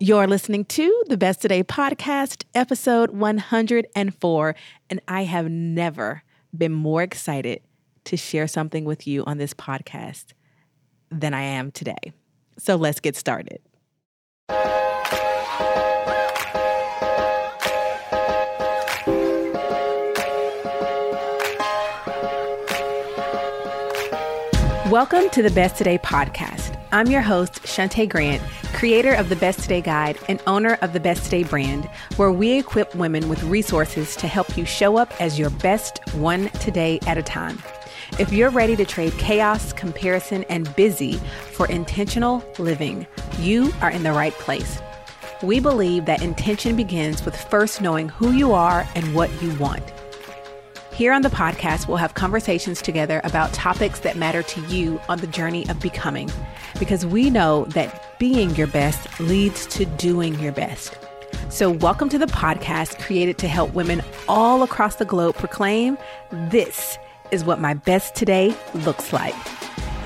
You're listening to the Best Today podcast, episode 104, and I have never been more excited to share something with you on this podcast than I am today. So let's get started. Welcome to the Best Today podcast. I'm your host, Shante Grant, creator of the Best Today Guide and owner of the Best Today brand, where we equip women with resources to help you show up as your best one today at a time. If you're ready to trade chaos, comparison, and busy for intentional living, you are in the right place. We believe that intention begins with first knowing who you are and what you want. Here on the podcast, we'll have conversations together about topics that matter to you on the journey of becoming, because we know that being your best leads to doing your best. So welcome to the podcast created to help women all across the globe proclaim, this is what my best today looks like.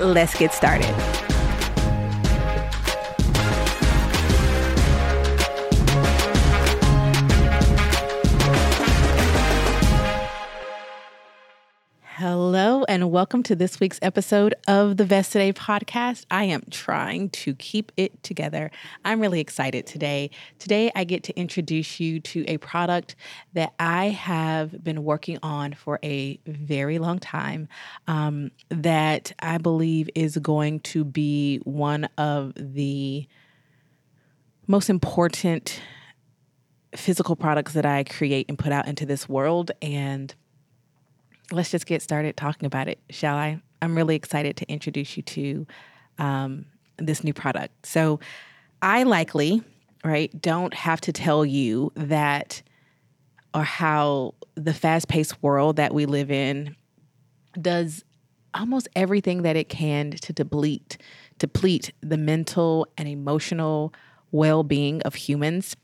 Let's get started. Hello, and welcome to this week's episode of the Best Today podcast. I am trying to keep it together. I'm really excited today. Today, I get to introduce you to a product that I have been working on for a very long time, that I believe is going to be one of the most important physical products that I create and put out into this world. And let's just get started talking about it, shall I? I'm really excited to introduce you to this new product. So I likely, don't have to tell you that or how the fast-paced world that we live in does almost everything that it can to deplete the mental and emotional well-being of humans.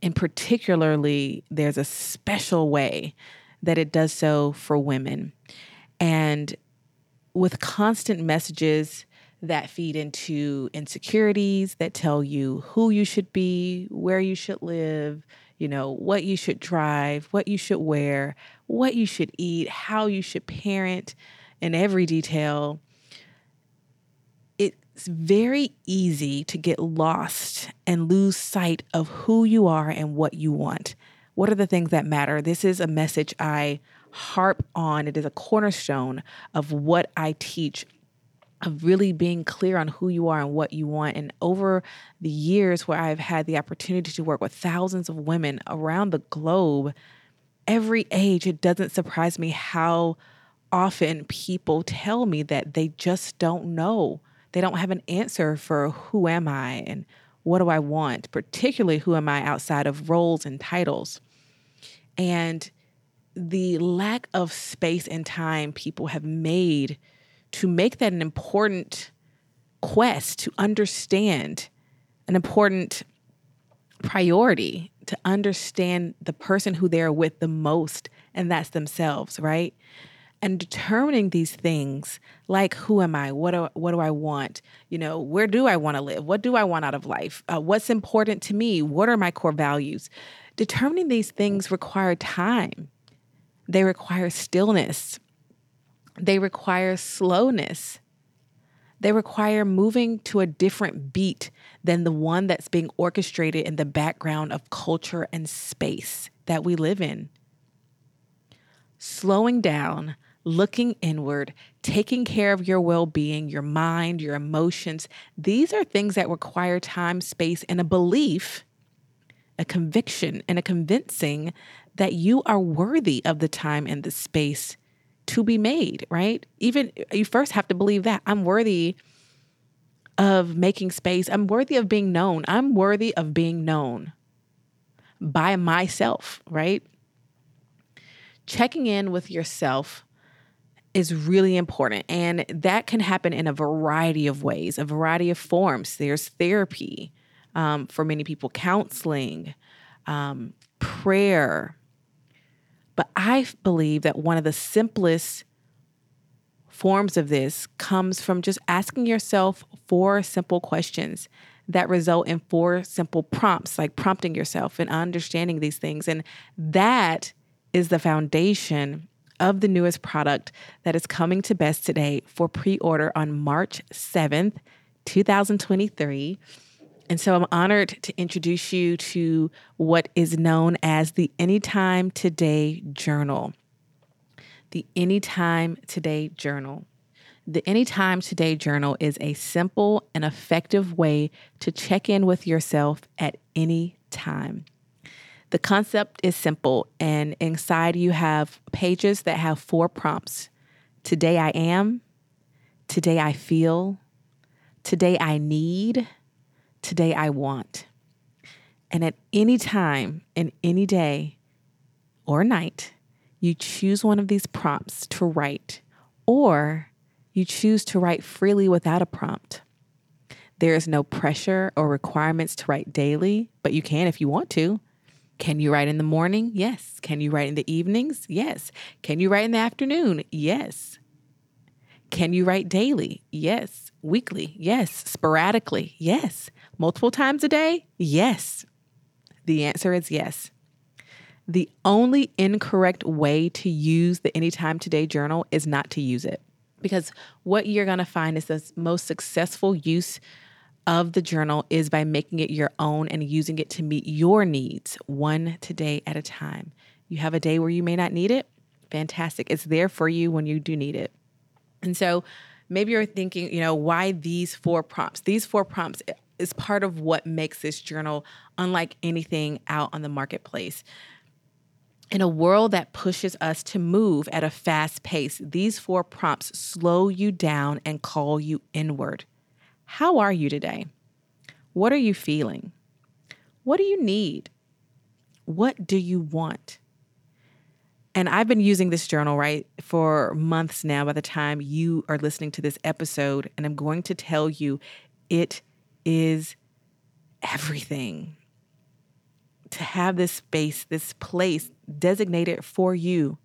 And particularly, there's a special way that it does so for women. And with constant messages that feed into insecurities that tell you who you should be, where you should live, what you should drive, what you should wear, what you should eat, how you should parent, in every detail, it's very easy to get lost and lose sight of who you are and what you want. What are the things that matter? This is a message I harp on. It is a cornerstone of what I teach, of really being clear on who you are and what you want. And over the years where I've had the opportunity to work with thousands of women around the globe, every age, it doesn't surprise me how often people tell me that they just don't know. They don't have an answer for who am I and what do I want? Particularly, who am I outside of roles and titles? And the lack of space and time people have made to make that an important quest, to understand an important priority, to understand the person who they're with the most, and that's themselves, right? And determining these things like, who am I? What do I want? Where do I want to live? What do I want out of life? What's important to me? What are my core values? Determining these things require time. They require stillness. They require slowness. They require moving to a different beat than the one that's being orchestrated in the background of culture and space that we live in. Slowing down, looking inward, taking care of your well-being, your mind, your emotions. These are things that require time, space, and a belief, a conviction, and a convincing that you are worthy of the time and the space to be made, right? Even you first have to believe that I'm worthy of making space. I'm worthy of being known. I'm worthy of being known by myself, right? Checking in with yourself is really important. And that can happen in a variety of ways, a variety of forms. There's therapy, for many people, counseling, prayer. But I believe that one of the simplest forms of this comes from just asking yourself 4 simple questions that result in 4 simple prompts, like prompting yourself and understanding these things. And that is the foundation of the newest product that is coming to Best Today for pre-order on March 7th, 2023. And so I'm honored to introduce you to what is known as the Anytime Today Journal. The Anytime Today Journal. The Anytime Today Journal is a simple and effective way to check in with yourself at any time. The concept is simple, and inside you have pages that have 4 prompts. Today I am, today I feel, today I need, today I want. And at any time, in any day or night, you choose one of these prompts to write, or you choose to write freely without a prompt. There is no pressure or requirements to write daily, but you can if you want to. Can you write in the morning? Yes. Can you write in the evenings? Yes. Can you write in the afternoon? Yes. Can you write daily? Yes. Weekly? Yes. Sporadically? Yes. Multiple times a day? Yes. The answer is yes. The only incorrect way to use the Anytime Today Journal is not to use it. Because what you're going to find is the most successful use of the journal is by making it your own and using it to meet your needs one today at a time. You have a day where you may not need it. Fantastic. It's there for you when you do need it. And so maybe you're thinking, why these 4 prompts? These 4 prompts is part of what makes this journal unlike anything out on the marketplace. In a world that pushes us to move at a fast pace, these 4 prompts slow you down and call you inward. How are you today? What are you feeling? What do you need? What do you want? And I've been using this journal, for months now by the time you are listening to this episode, and I'm going to tell you it is everything. To have this space, this place designated for you,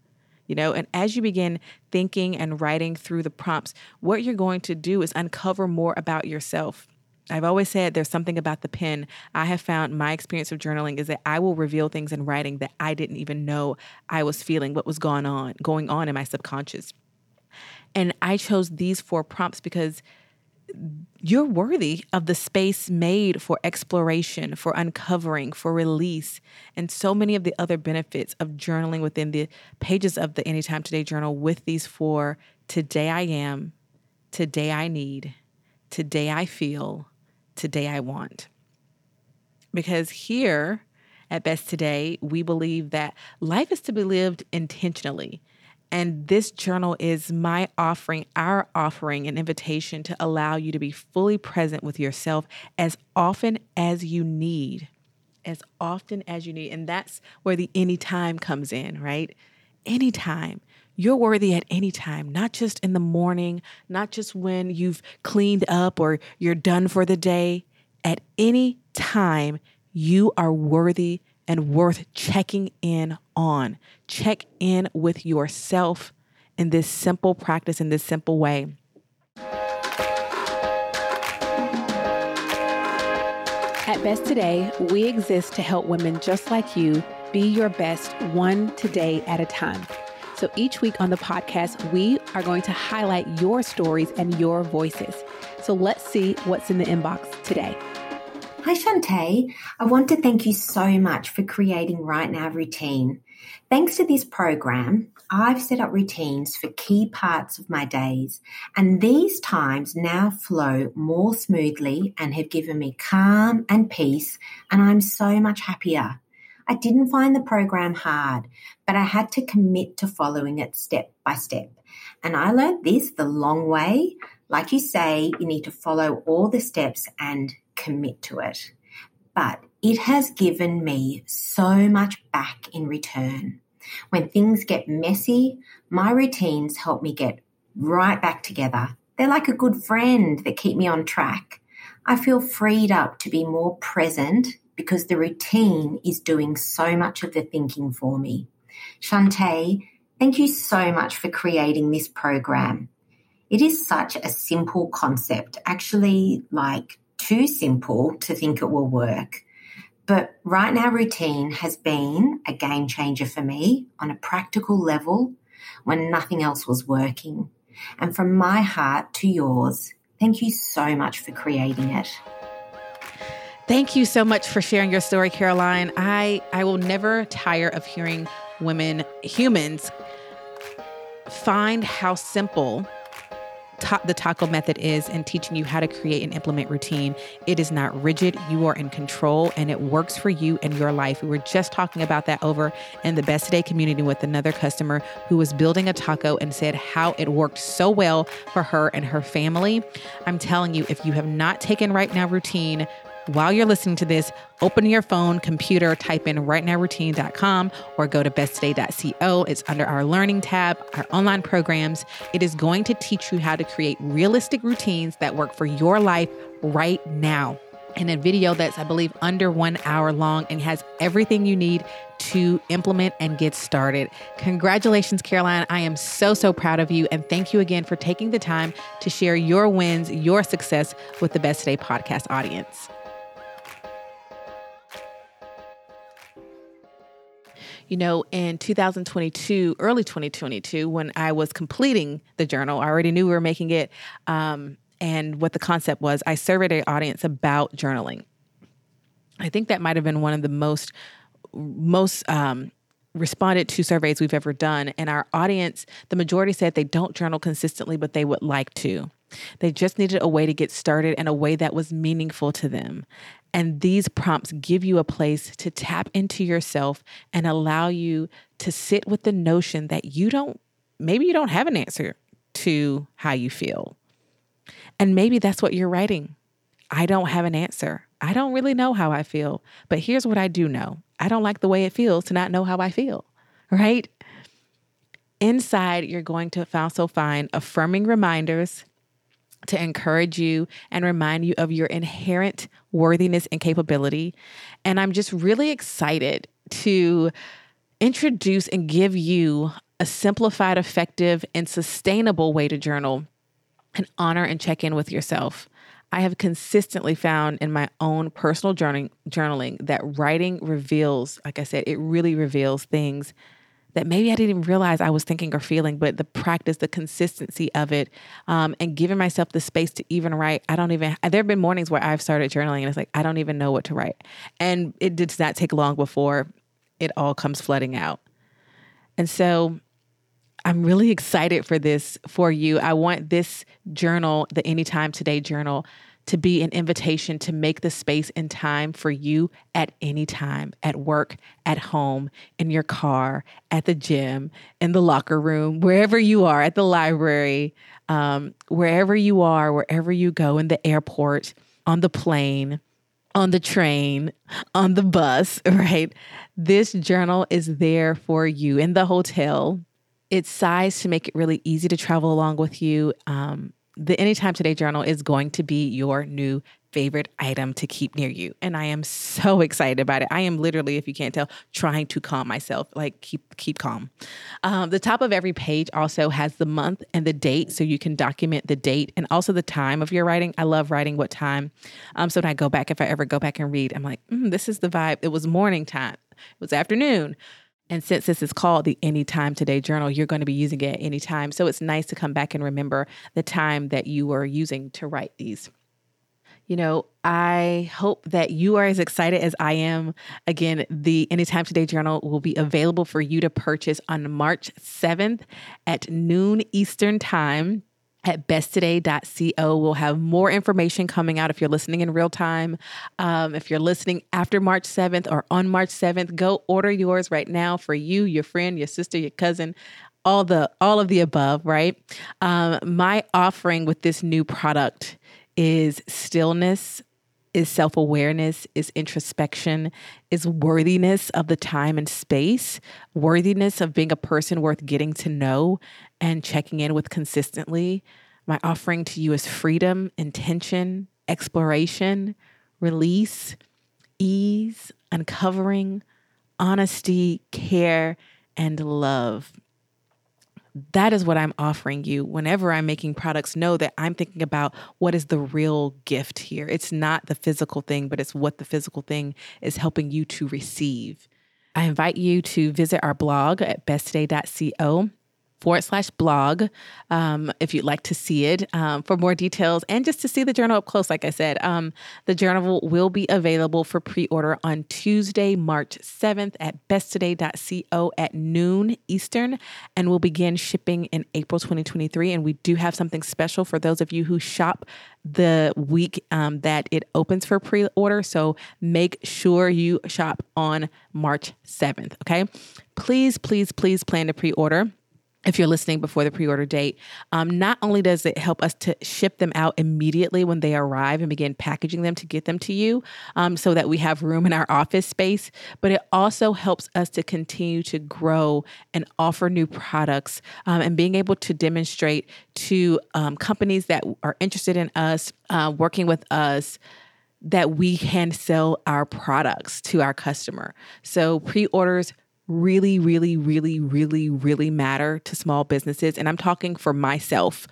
and as you begin thinking and writing through the prompts, what you're going to do is uncover more about yourself. I've always said there's something about the pen. I have found my experience of journaling is that I will reveal things in writing that I didn't even know I was feeling, what was going on in my subconscious. And I chose these 4 prompts because you're worthy of the space made for exploration, for uncovering, for release, and so many of the other benefits of journaling within the pages of the Anytime Today Journal with these 4, today I am, today I need, today I feel, today I want. Because here at Best Today, we believe that life is to be lived intentionally. And this journal is my offering, our offering, an invitation to allow you to be fully present with yourself as often as you need, as often as you need. And that's where the anytime comes in, right? Anytime. You're worthy at any time, not just in the morning, not just when you've cleaned up or you're done for the day. At any time, you are worthy and worth checking in on. Check in with yourself in this simple practice, in this simple way. At Best Today, we exist to help women just like you be your best one today at a time. So each week on the podcast, we are going to highlight your stories and your voices. So let's see what's in the inbox today. Hi Shante, I want to thank you so much for creating Right Now Routine. Thanks to this program, I've set up routines for key parts of my days, and these times now flow more smoothly and have given me calm and peace, and I'm so much happier. I didn't find the program hard, but I had to commit to following it step by step, and I learned this the long way. Like you say, you need to follow all the steps and commit to it, but it has given me so much back in return. When things get messy, my routines help me get right back together. They're like a good friend that keep me on track. I feel freed up to be more present because the routine is doing so much of the thinking for me. Shante, thank you so much for creating this program. It is such a simple concept, actually like too simple to think it will work. But Right Now Routine has been a game changer for me on a practical level when nothing else was working. And from my heart to yours, thank you so much for creating it. Thank you so much for sharing your story, Caroline. I will never tire of hearing humans find how simple the taco method is in teaching you how to create and implement routine. It is not rigid. You are in control and it works for you and your life. We were just talking about that over in the Best Today community with another customer who was building a taco and said how it worked so well for her and her family. I'm telling you, if you have not taken Right Now Routine, while you're listening to this, open your phone, computer, type in rightnowroutine.com or go to besttoday.co. It's under our learning tab, our online programs. It is going to teach you how to create realistic routines that work for your life right now. In a video that's, I believe, under 1 hour long and has everything you need to implement and get started. Congratulations, Caroline. I am so, so proud of you. And thank you again for taking the time to share your wins, your success with the Best Today podcast audience. You know, in 2022, early 2022, when I was completing the journal, I already knew we were making it. And what the concept was, I surveyed an audience about journaling. I think that might have been one of the most responded to surveys we've ever done. And our audience, the majority said they don't journal consistently, but they would like to. They just needed a way to get started and a way that was meaningful to them. And these prompts give you a place to tap into yourself and allow you to sit with the notion that maybe you don't have an answer to how you feel. And maybe that's what you're writing. I don't have an answer. I don't really know how I feel, but here's what I do know. I don't like the way it feels to not know how I feel, right? Inside, you're going to also find affirming reminders to encourage you and remind you of your inherent worthiness and capability. And I'm just really excited to introduce and give you a simplified, effective, and sustainable way to journal and honor and check in with yourself. I have consistently found in my own personal journaling that writing reveals, like I said, it really reveals things that maybe I didn't even realize I was thinking or feeling, but the practice, the consistency of it, and giving myself the space to even write. There have been mornings where I've started journaling and it's like, I don't even know what to write. And it does not take long before it all comes flooding out. And so I'm really excited for this for you. I want this journal, the Anytime Today Journal, to be an invitation to make the space and time for you at any time, at work, at home, in your car, at the gym, in the locker room, wherever you are, at the library, wherever you are, wherever you go, in the airport, on the plane, on the train, on the bus, right? This journal is there for you in the hotel. It's sized to make it really easy to travel along with you. The Anytime Today Journal is going to be your new favorite item to keep near you. And I am so excited about it. I am literally, if you can't tell, trying to calm myself, like keep calm. The top of every page also has the month and the date, so you can document the date and also the time of your writing. I love writing what time. So when I go back, if I ever go back and read, I'm like, this is the vibe. It was morning time. It was afternoon. And since this is called the Anytime Today Journal, you're going to be using it at any time. So it's nice to come back and remember the time that you were using to write these. You know, I hope that you are as excited as I am. Again, the Anytime Today Journal will be available for you to purchase on March 7th at noon Eastern time at besttoday.co. We'll have more information coming out if you're listening in real time. If you're listening after March 7th or on March 7th, go order yours right now for you, your friend, your sister, your cousin, all of the above, right? My offering with this new product is stillness, is self-awareness, is introspection, is worthiness of the time and space, worthiness of being a person worth getting to know and checking in with consistently. My offering to you is freedom, intention, exploration, release, ease, uncovering, honesty, care, and love. That is what I'm offering you whenever I'm making products. Know that I'm thinking about what is the real gift here. It's not the physical thing, but it's what the physical thing is helping you to receive. I invite you to visit our blog at besttoday.co. /blog, if you'd like to see it, for more details and just to see the journal up close. Like I said, the journal will be available for pre-order on Tuesday, March 7th at besttoday.co at noon Eastern, and we'll begin shipping in April 2023. And we do have something special for those of you who shop the week that it opens for pre-order. So make sure you shop on March 7th. Okay. Please, please, please plan to pre-order. If you're listening before the pre-order date, not only does it help us to ship them out immediately when they arrive and begin packaging them to get them to you, so that we have room in our office space, but it also helps us to continue to grow and offer new products, and being able to demonstrate to companies that are interested in us, working with us, that we can sell our products to our customer. So pre-orders really, really, really, really, really matter to small businesses. And I'm talking for myself.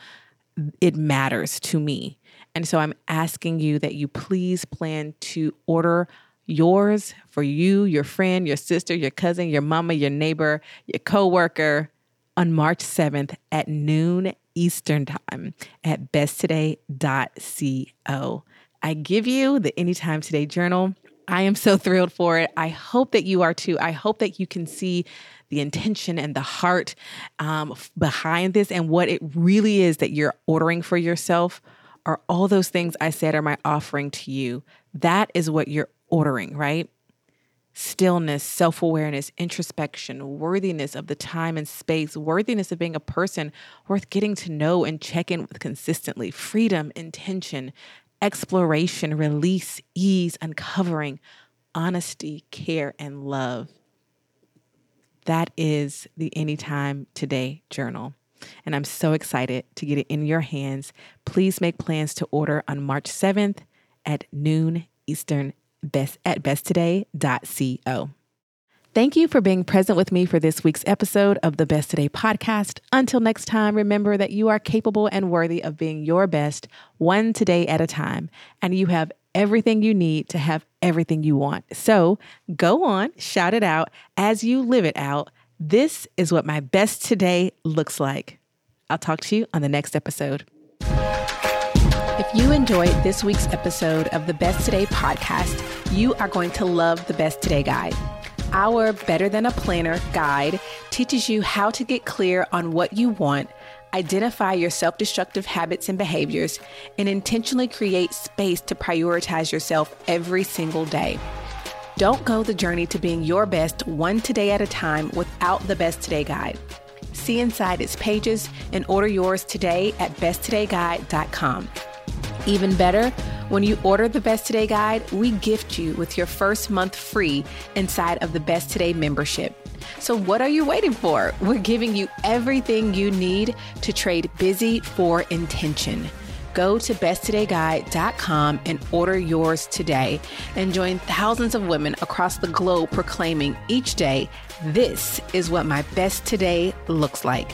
It matters to me. And so I'm asking you that you please plan to order yours for you, your friend, your sister, your cousin, your mama, your neighbor, your coworker on March 7th at noon Eastern time at besttoday.co. I give you the Anytime Today Journal. I am so thrilled for it. I hope that you are too. I hope that you can see the intention and the heart behind this, and what it really is that you're ordering for yourself are all those things I said are my offering to you. That is what you're ordering, right? Stillness, self-awareness, introspection, worthiness of the time and space, worthiness of being a person worth getting to know and check in with consistently, freedom, intention, exploration, release, ease, uncovering, honesty, care, and love. That is the Anytime Today Journal. And I'm so excited to get it in your hands. Please make plans to order on March 7th at noon Eastern at besttoday.co. Thank you for being present with me for this week's episode of the Best Today podcast. Until next time, remember that you are capable and worthy of being your best one today at a time, and you have everything you need to have everything you want. So go on, shout it out as you live it out. This is what my best today looks like. I'll talk to you on the next episode. If you enjoyed this week's episode of the Best Today podcast, you are going to love the Best Today Guide. Our Better Than a Planner guide teaches you how to get clear on what you want, identify your self-destructive habits and behaviors, and intentionally create space to prioritize yourself every single day. Don't go the journey to being your best one today at a time without the Best Today Guide. See inside its pages and order yours today at besttodayguide.com. Even better, when you order the Best Today Guide, we gift you with your first month free inside of the Best Today membership. So what are you waiting for? We're giving you everything you need to trade busy for intention. Go to besttodayguide.com and order yours today, and join thousands of women across the globe proclaiming each day, this is what my best today looks like.